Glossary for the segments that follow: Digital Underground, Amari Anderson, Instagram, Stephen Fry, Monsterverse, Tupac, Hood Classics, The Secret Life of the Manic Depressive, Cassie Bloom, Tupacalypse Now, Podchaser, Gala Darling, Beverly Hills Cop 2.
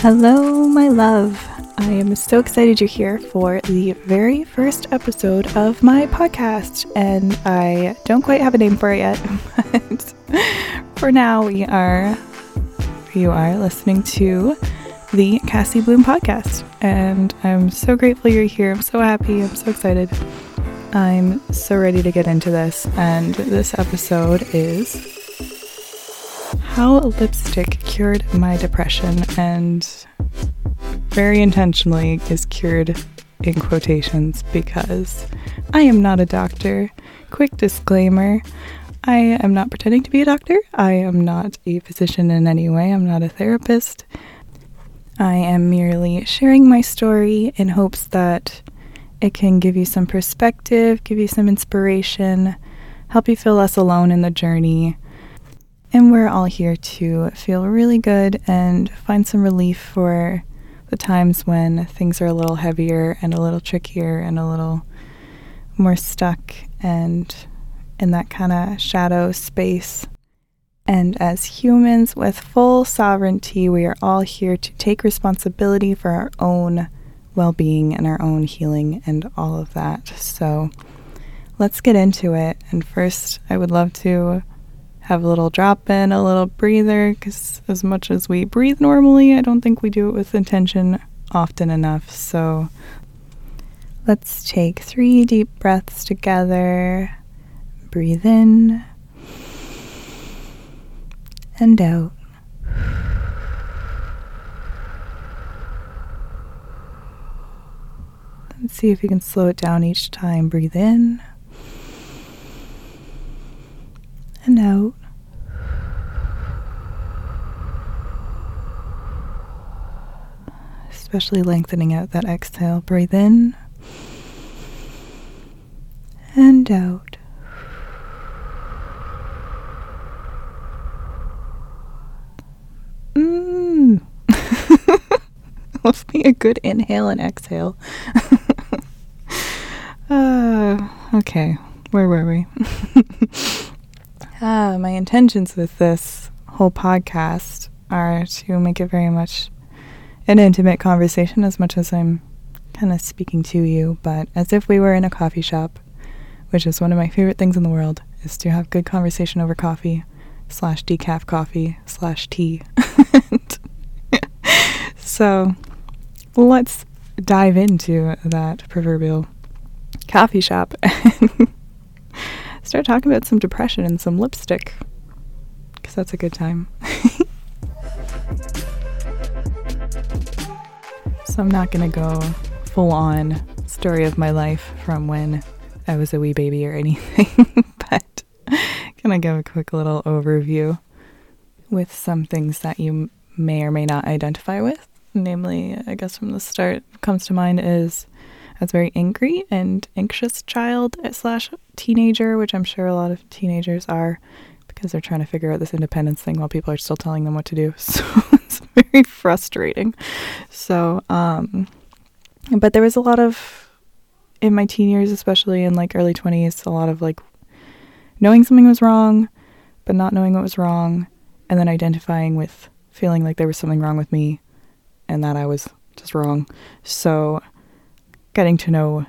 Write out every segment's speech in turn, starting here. Hello, my love. I am so excited you're here for the very first episode of my podcast, and I don't quite have a name for it yet, but for now you are listening to the Cassie Bloom podcast, and I'm so grateful you're here. I'm so happy. I'm so excited. I'm so ready to get into this, and this episode is how lipstick cured my depression, and very intentionally is cured in quotations because I am not a doctor. Quick disclaimer, I am not pretending to be a doctor. I am not a physician in any way. I'm not a therapist. I am merely sharing my story in hopes that it can give you some perspective, give you some inspiration, help you feel less alone in the journey. And we're all here to feel really good and find some relief for the times when things are a little heavier and a little trickier and a little more stuck and in that kind of shadow space. And as humans with full sovereignty, we are all here to take responsibility for our own well-being and our own healing and all of that. So let's get into it. And first, I would love to have a little drop in, a little breather, because as much as we breathe normally, I don't think we do it with intention often enough. So let's take 3 deep breaths together. Breathe in and out. And see if you can slow it down each time. Breathe in and out. Especially lengthening out that exhale. Breathe in and out. Let's be a good inhale and exhale. Okay, where were we? My intentions with this whole podcast are to make it very much an intimate conversation, as much as I'm kind of speaking to you, but as if we were in a coffee shop, which is one of my favorite things in the world, is to have good conversation over coffee/decaf coffee/tea. So let's dive into that proverbial coffee shop and start talking about some depression and some lipstick, because that's a good time. So I'm not going to go full on story of my life from when I was a wee baby or anything, but can I give a quick little overview with some things that you may or may not identify with. Namely, I guess from the start, comes to mind is I was a very angry and anxious child/teenager, which I'm sure a lot of teenagers are, because they're trying to figure out this independence thing while people are still telling them what to do. So it's very frustrating. So, but there was a lot of, in my teen years, especially in like early 20s, a lot of like knowing something was wrong, but not knowing what was wrong, and then identifying with feeling like there was something wrong with me and that I was just wrong. So getting to know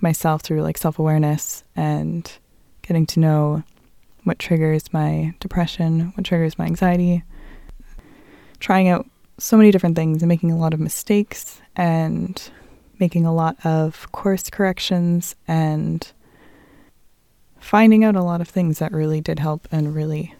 myself through like self-awareness and getting to know what triggers my depression, what triggers my anxiety, trying out so many different things and making a lot of mistakes and making a lot of course corrections and finding out a lot of things that really did help, and really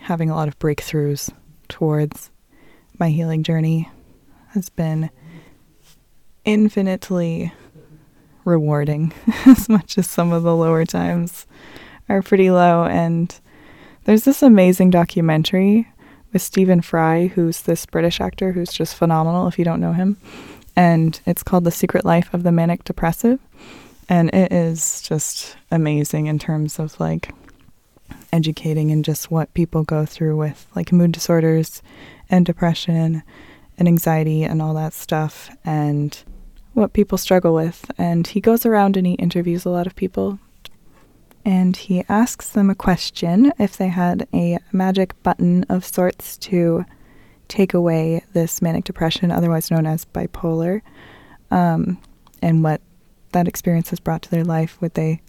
having a lot of breakthroughs towards my healing journey has been infinitely rewarding, as much as some of the lower times are pretty low. And there's this amazing documentary with Stephen Fry, who's this British actor who's just phenomenal if you don't know him, and it's called The Secret Life of the Manic Depressive, and it is just amazing in terms of like educating and just what people go through with like mood disorders and depression and anxiety and all that stuff, and what people struggle with. And he goes around and he interviews a lot of people, and he asks them a question if they had a magic button of sorts to take away this manic depression, otherwise known as bipolar, and what that experience has brought to their life, would they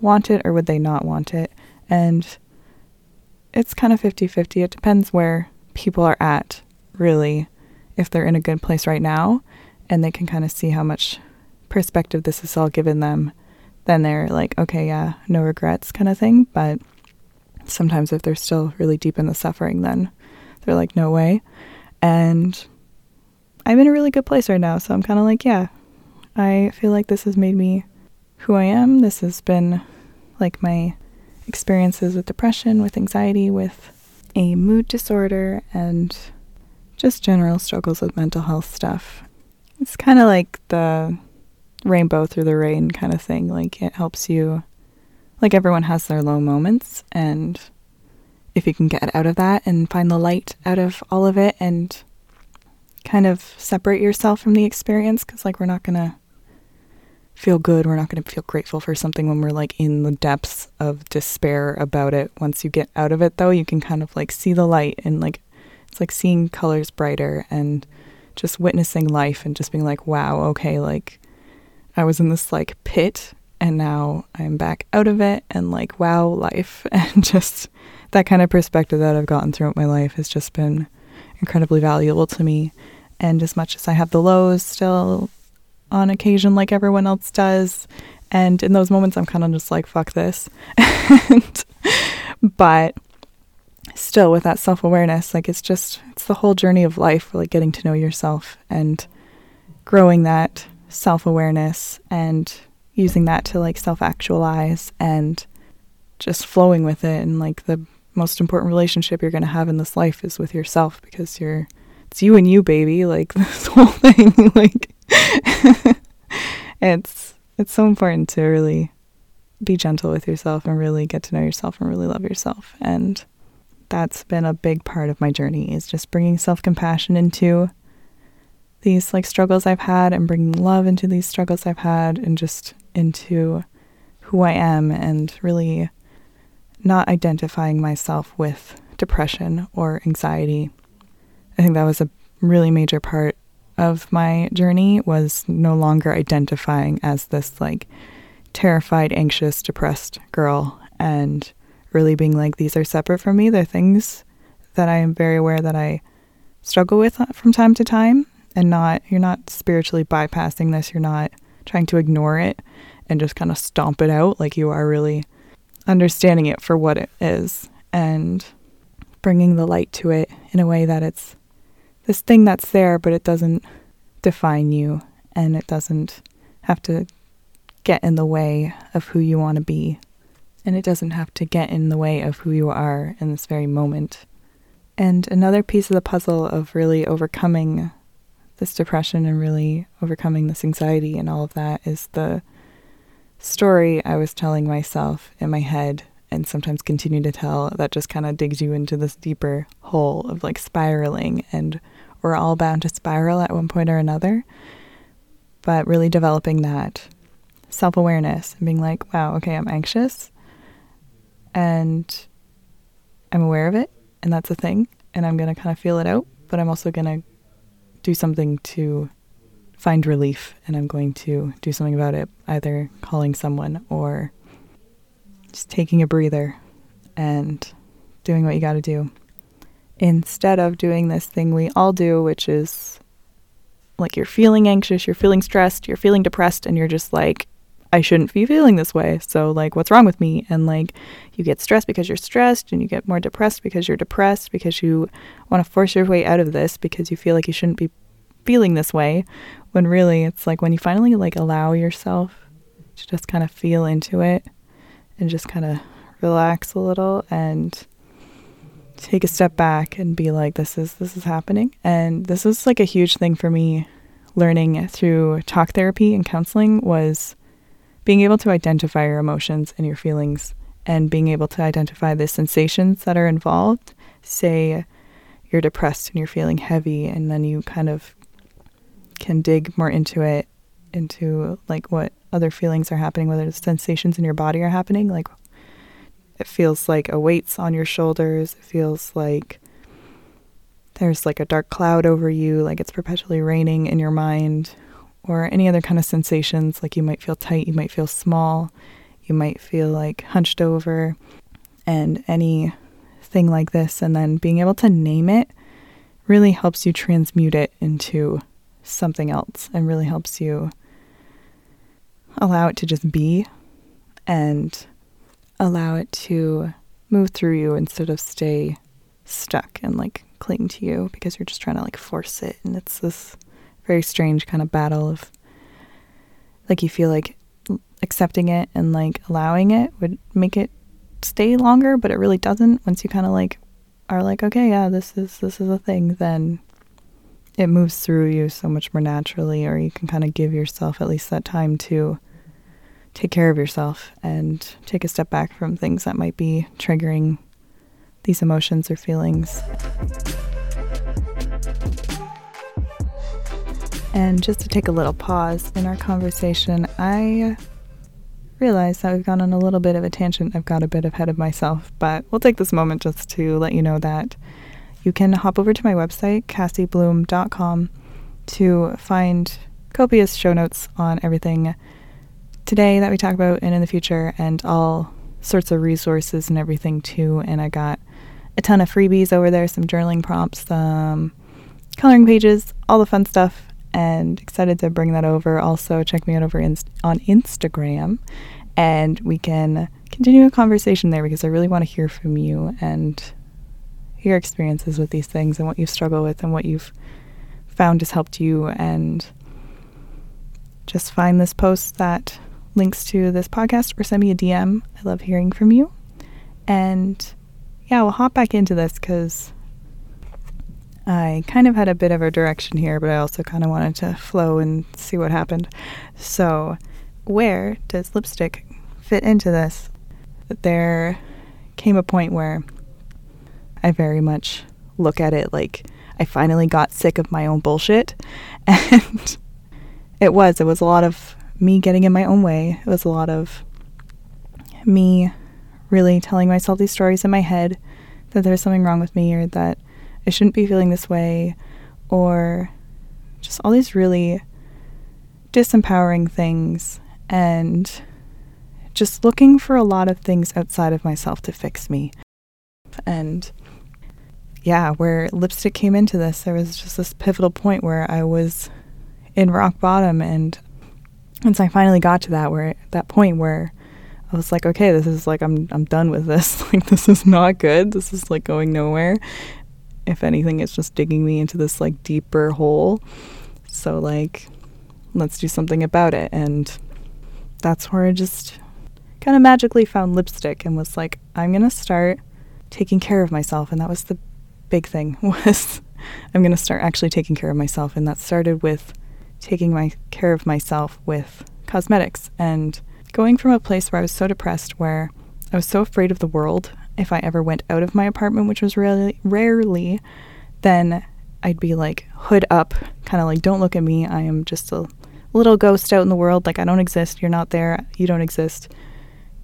want it or would they not want it? And it's kind of 50-50. It depends where people are at, really, if they're in a good place right now and they can kind of see how much perspective this is all given them, then they're like, okay, yeah, no regrets kind of thing. But sometimes if they're still really deep in the suffering, then they're like, no way. And I'm in a really good place right now, so I'm kind of like, yeah, I feel like this has made me who I am. This has been like my experiences with depression, with anxiety, with a mood disorder, and just general struggles with mental health stuff. It's kind of like the rainbow through the rain kind of thing. Like, it helps you, like, everyone has their low moments, and if you can get out of that and find the light out of all of it and kind of separate yourself from the experience, because, like, we're not going to feel good, we're not going to feel grateful for something when we're, like, in the depths of despair about it. Once you get out of it, though, you can kind of, like, see the light, and, like, it's like seeing colors brighter and just witnessing life and just being like, wow, okay, like, I was in this, like, pit, and now I'm back out of it, and, like, wow, life. And just that kind of perspective that I've gotten throughout my life has just been incredibly valuable to me. And as much as I have the lows still on occasion, like everyone else does, and in those moments I'm kind of just like, fuck this. But still, with that self-awareness, like, it's the whole journey of life, like getting to know yourself and growing that self-awareness and using that to, like, self-actualize and just flowing with it. And, like, the most important relationship you're going to have in this life is with yourself, because it's you and you, baby, like, this whole thing. Like, it's so important to really be gentle with yourself and really get to know yourself and really love yourself. And that's been a big part of my journey, is just bringing self-compassion into these, like, struggles I've had, and bringing love into these struggles I've had, and just into who I am, and really not identifying myself with depression or anxiety. I think that was a really major part of my journey, was no longer identifying as this, like, terrified, anxious, depressed girl, and really being like, these are separate from me. They're things that I am very aware that I struggle with from time to time, and you're not spiritually bypassing this. You're not trying to ignore it and just kind of stomp it out. Like, you are really understanding it for what it is and bringing the light to it in a way that it's this thing that's there, but it doesn't define you, and it doesn't have to get in the way of who you want to be, and it doesn't have to get in the way of who you are in this very moment. And another piece of the puzzle of really overcoming this depression and really overcoming this anxiety and all of that is the story I was telling myself in my head, and sometimes continue to tell, that just kind of digs you into this deeper hole of, like, spiraling. And we're all bound to spiral at one point or another, but really developing that self-awareness and being like, wow, okay, I'm anxious and I'm aware of it, and that's a thing, and I'm going to kind of feel it out, but I'm also going to do something to find relief, and I'm going to do something about it, either calling someone or just taking a breather and doing what you got to do, instead of doing this thing we all do, which is, like, you're feeling anxious, you're feeling stressed, you're feeling depressed, and you're just like, I shouldn't be feeling this way, so, like, what's wrong with me? And, like, you get stressed because you're stressed, and you get more depressed because you're depressed, because you want to force your way out of this because you feel like you shouldn't be feeling this way, when really it's like, when you finally, like, allow yourself to just kind of feel into it and just kind of relax a little and take a step back and be like, this is happening. And this was, like, a huge thing for me learning through talk therapy and counseling, was being able to identify your emotions and your feelings, and being able to identify the sensations that are involved. Say you're depressed and you're feeling heavy, and then you kind of can dig more into it, into, like, what other feelings are happening, whether the sensations in your body are happening. Like, it feels like a weight's on your shoulders, it feels like there's like a dark cloud over you, like it's perpetually raining in your mind, or any other kind of sensations, like you might feel tight, you might feel small, you might feel like hunched over, and anything like this. And then being able to name it really helps you transmute it into something else, and really helps you allow it to just be and allow it to move through you instead of stay stuck and like cling to you because you're just trying to like force it. And it's this very strange kind of battle of like, you feel like accepting it and like allowing it would make it stay longer, but it really doesn't. Once you kind of like are like, okay, yeah, this is a thing, then it moves through you so much more naturally, or you can kind of give yourself at least that time to take care of yourself and take a step back from things that might be triggering these emotions or feelings. And just to take a little pause in our conversation, I realize that we've gone on a little bit of a tangent. I've got a bit ahead of myself, but we'll take this moment just to let you know that you can hop over to my website, cassiebloom.com, to find copious show notes on everything today that we talk about and in the future, and all sorts of resources and everything too. And I got a ton of freebies over there, some journaling prompts, some coloring pages, all the fun stuff. And excited to bring that over. Also, check me out over on Instagram, and we can continue a conversation there, because I really want to hear from you and your experiences with these things, and what you struggle with, and what you've found has helped you. And just find this post that links to this podcast, or send me a DM. I love hearing from you. And yeah, we'll hop back into this, because I kind of had a bit of a direction here, but I also kind of wanted to flow and see what happened. So where does lipstick fit into this? There came a point where I very much look at it like I finally got sick of my own bullshit. And it was a lot of me getting in my own way. It was a lot of me really telling myself these stories in my head that there's something wrong with me, or that I shouldn't be feeling this way, or just all these really disempowering things, and just looking for a lot of things outside of myself to fix me. And yeah, where lipstick came into this, there was just this pivotal point where I was in rock bottom, and once I finally got to that point where I was like, okay, this is like, I'm done with this. Like, this is not good. This is like going nowhere. If anything, it's just digging me into this like deeper hole. So like, let's do something about it. And that's where I just kind of magically found lipstick and was like, I'm going to start taking care of myself. And that was the big thing, was I'm going to start actually taking care of myself. And that started with taking care of myself with cosmetics, and going from a place where I was so depressed, where I was so afraid of the world. If I ever went out of my apartment, which was rarely, then I'd be like hood up, kind of like, don't look at me. I am just a little ghost out in the world. Like, I don't exist. You're not there. You don't exist.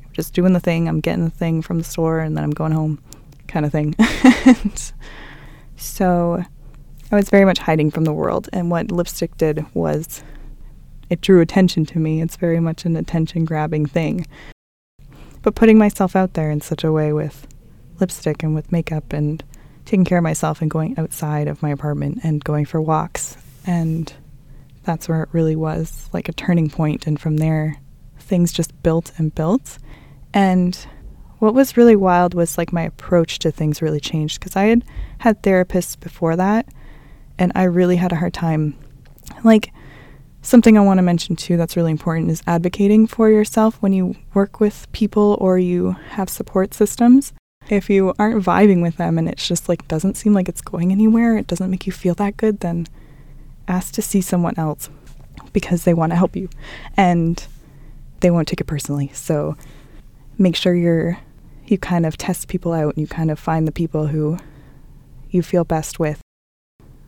I'm just doing the thing. I'm getting the thing from the store, and then I'm going home, kind of thing. And so I was very much hiding from the world. And what lipstick did was it drew attention to me. It's very much an attention grabbing thing. But putting myself out there in such a way with lipstick and with makeup, and taking care of myself, and going outside of my apartment and going for walks. And that's where it really was like a turning point. And from there, things just built and built. And what was really wild was like my approach to things really changed, because I had had therapists before that, and I really had a hard time. Like, something I want to mention too that's really important is advocating for yourself when you work with people or you have support systems. If you aren't vibing with them and it's just like doesn't seem like it's going anywhere, it doesn't make you feel that good, then ask to see someone else, because they want to help you and they won't take it personally. So make sure you kind of test people out and you kind of find the people who you feel best with.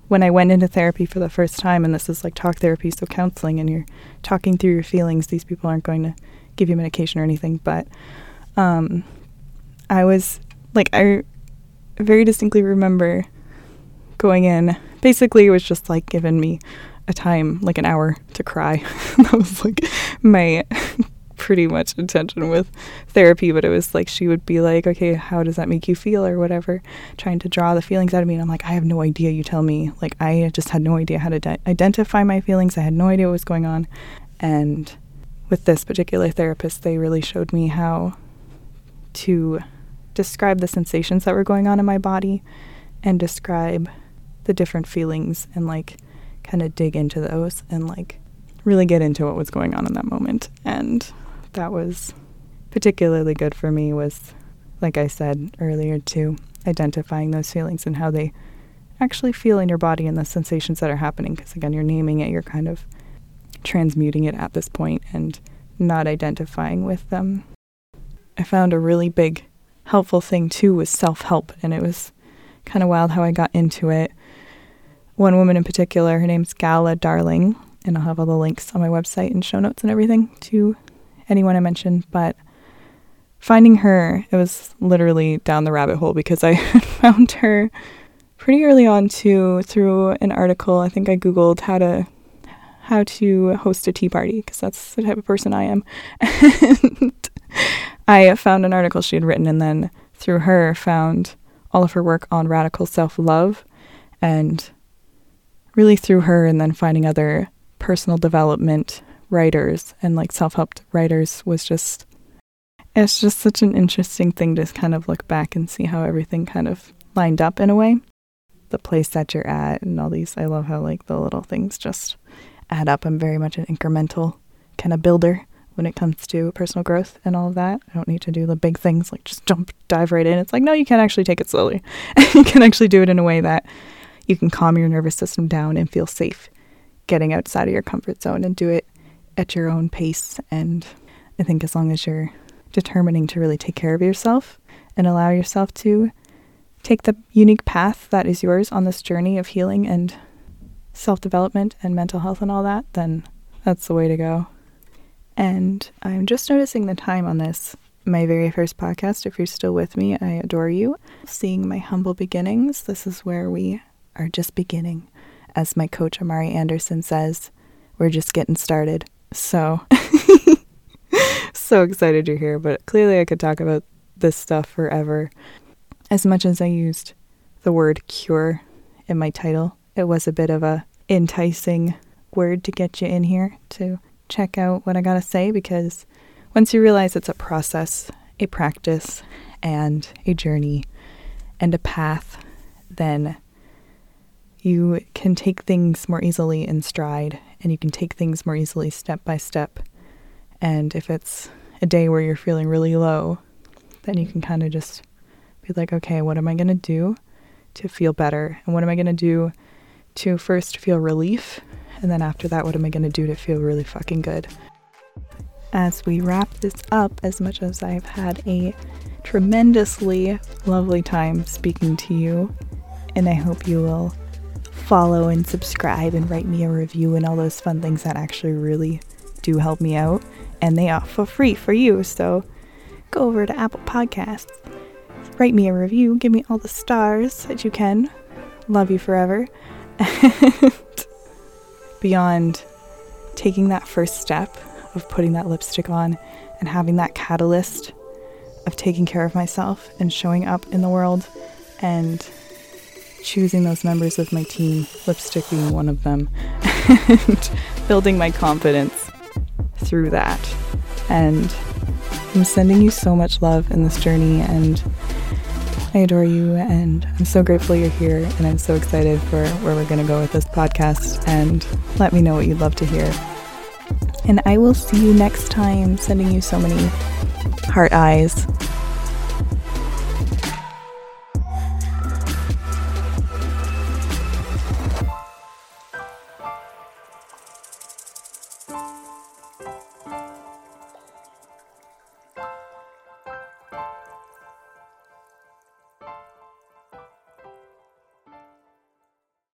When I went into therapy for the first time, and this is like talk therapy, so counseling, and you're talking through your feelings, these people aren't going to give you medication or anything, but I very distinctly remember going in. Basically, it was just like giving me a time, like an hour to cry. That was like my pretty much intention with therapy, but it was like she would be like, okay, how does that make you feel or whatever, trying to draw the feelings out of me. And I'm like, I have no idea. You tell me. Like, I just had no idea how to identify my feelings. I had no idea what was going on. And with this particular therapist, they really showed me how to describe the sensations that were going on in my body and describe the different feelings and like kind of dig into those and like really get into what was going on in that moment. And that was particularly good for me, was, like I said earlier too, identifying those feelings and how they actually feel in your body and the sensations that are happening, because again, you're naming it, you're kind of transmuting it at this point and not identifying with them. I found a really big helpful thing too was self-help, and it was kind of wild how I got into it. One woman in particular, her name's Gala Darling, and I'll have all the links on my website and show notes and everything to anyone I mentioned. But finding her, it was literally down the rabbit hole, because I found her pretty early on too through an article. I think I Googled how to host a tea party, because that's the type of person I am. And I found an article she had written, and then through her found all of her work on radical self-love, and really through her and then finding other personal development writers and like self-help writers was just, it's just such an interesting thing to kind of look back and see how everything kind of lined up in a way. The place that you're at and all these, I love how like the little things just add up. I'm very much an incremental kind of builder when it comes to personal growth and all of that. I don't need to do the big things, like just dive right in. It's like, no, you can actually take it slowly. You can actually do it in a way that you can calm your nervous system down and feel safe getting outside of your comfort zone, and do it at your own pace. And I think as long as you're determining to really take care of yourself and allow yourself to take the unique path that is yours on this journey of healing and self-development and mental health and all that, then that's the way to go. And I'm just noticing the time on this, my very first podcast. If you're still with me, I adore you. Seeing my humble beginnings, this is where we are just beginning. As my coach Amari Anderson says, we're just getting started. So, so excited you're here, but clearly I could talk about this stuff forever. As much as I used the word cure in my title, it was a bit of a enticing word to get you in here to check out what I gotta say, because once you realize it's a process, a practice, and a journey, and a path, then you can take things more easily in stride, and you can take things more easily step by step. And if it's a day where you're feeling really low, then you can kind of just be like, okay, what am I going to do to feel better? And what am I going to do to first feel relief? And then after that, what am I going to do to feel really fucking good? As we wrap this up, as much as I've had a tremendously lovely time speaking to you, and I hope you will follow and subscribe and write me a review and all those fun things that actually really do help me out, and they are for free for you. So go over to Apple Podcasts, write me a review, give me all the stars that you can. Love you forever. And beyond taking that first step of putting that lipstick on and having that catalyst of taking care of myself and showing up in the world and choosing those members of my team, lipstick being one of them, and building my confidence through that. And I'm sending you so much love in this journey, and I adore you, and I'm so grateful you're here, and I'm so excited for where we're going to go with this podcast. And let me know what you'd love to hear, and I will see you next time. Sending you so many heart eyes.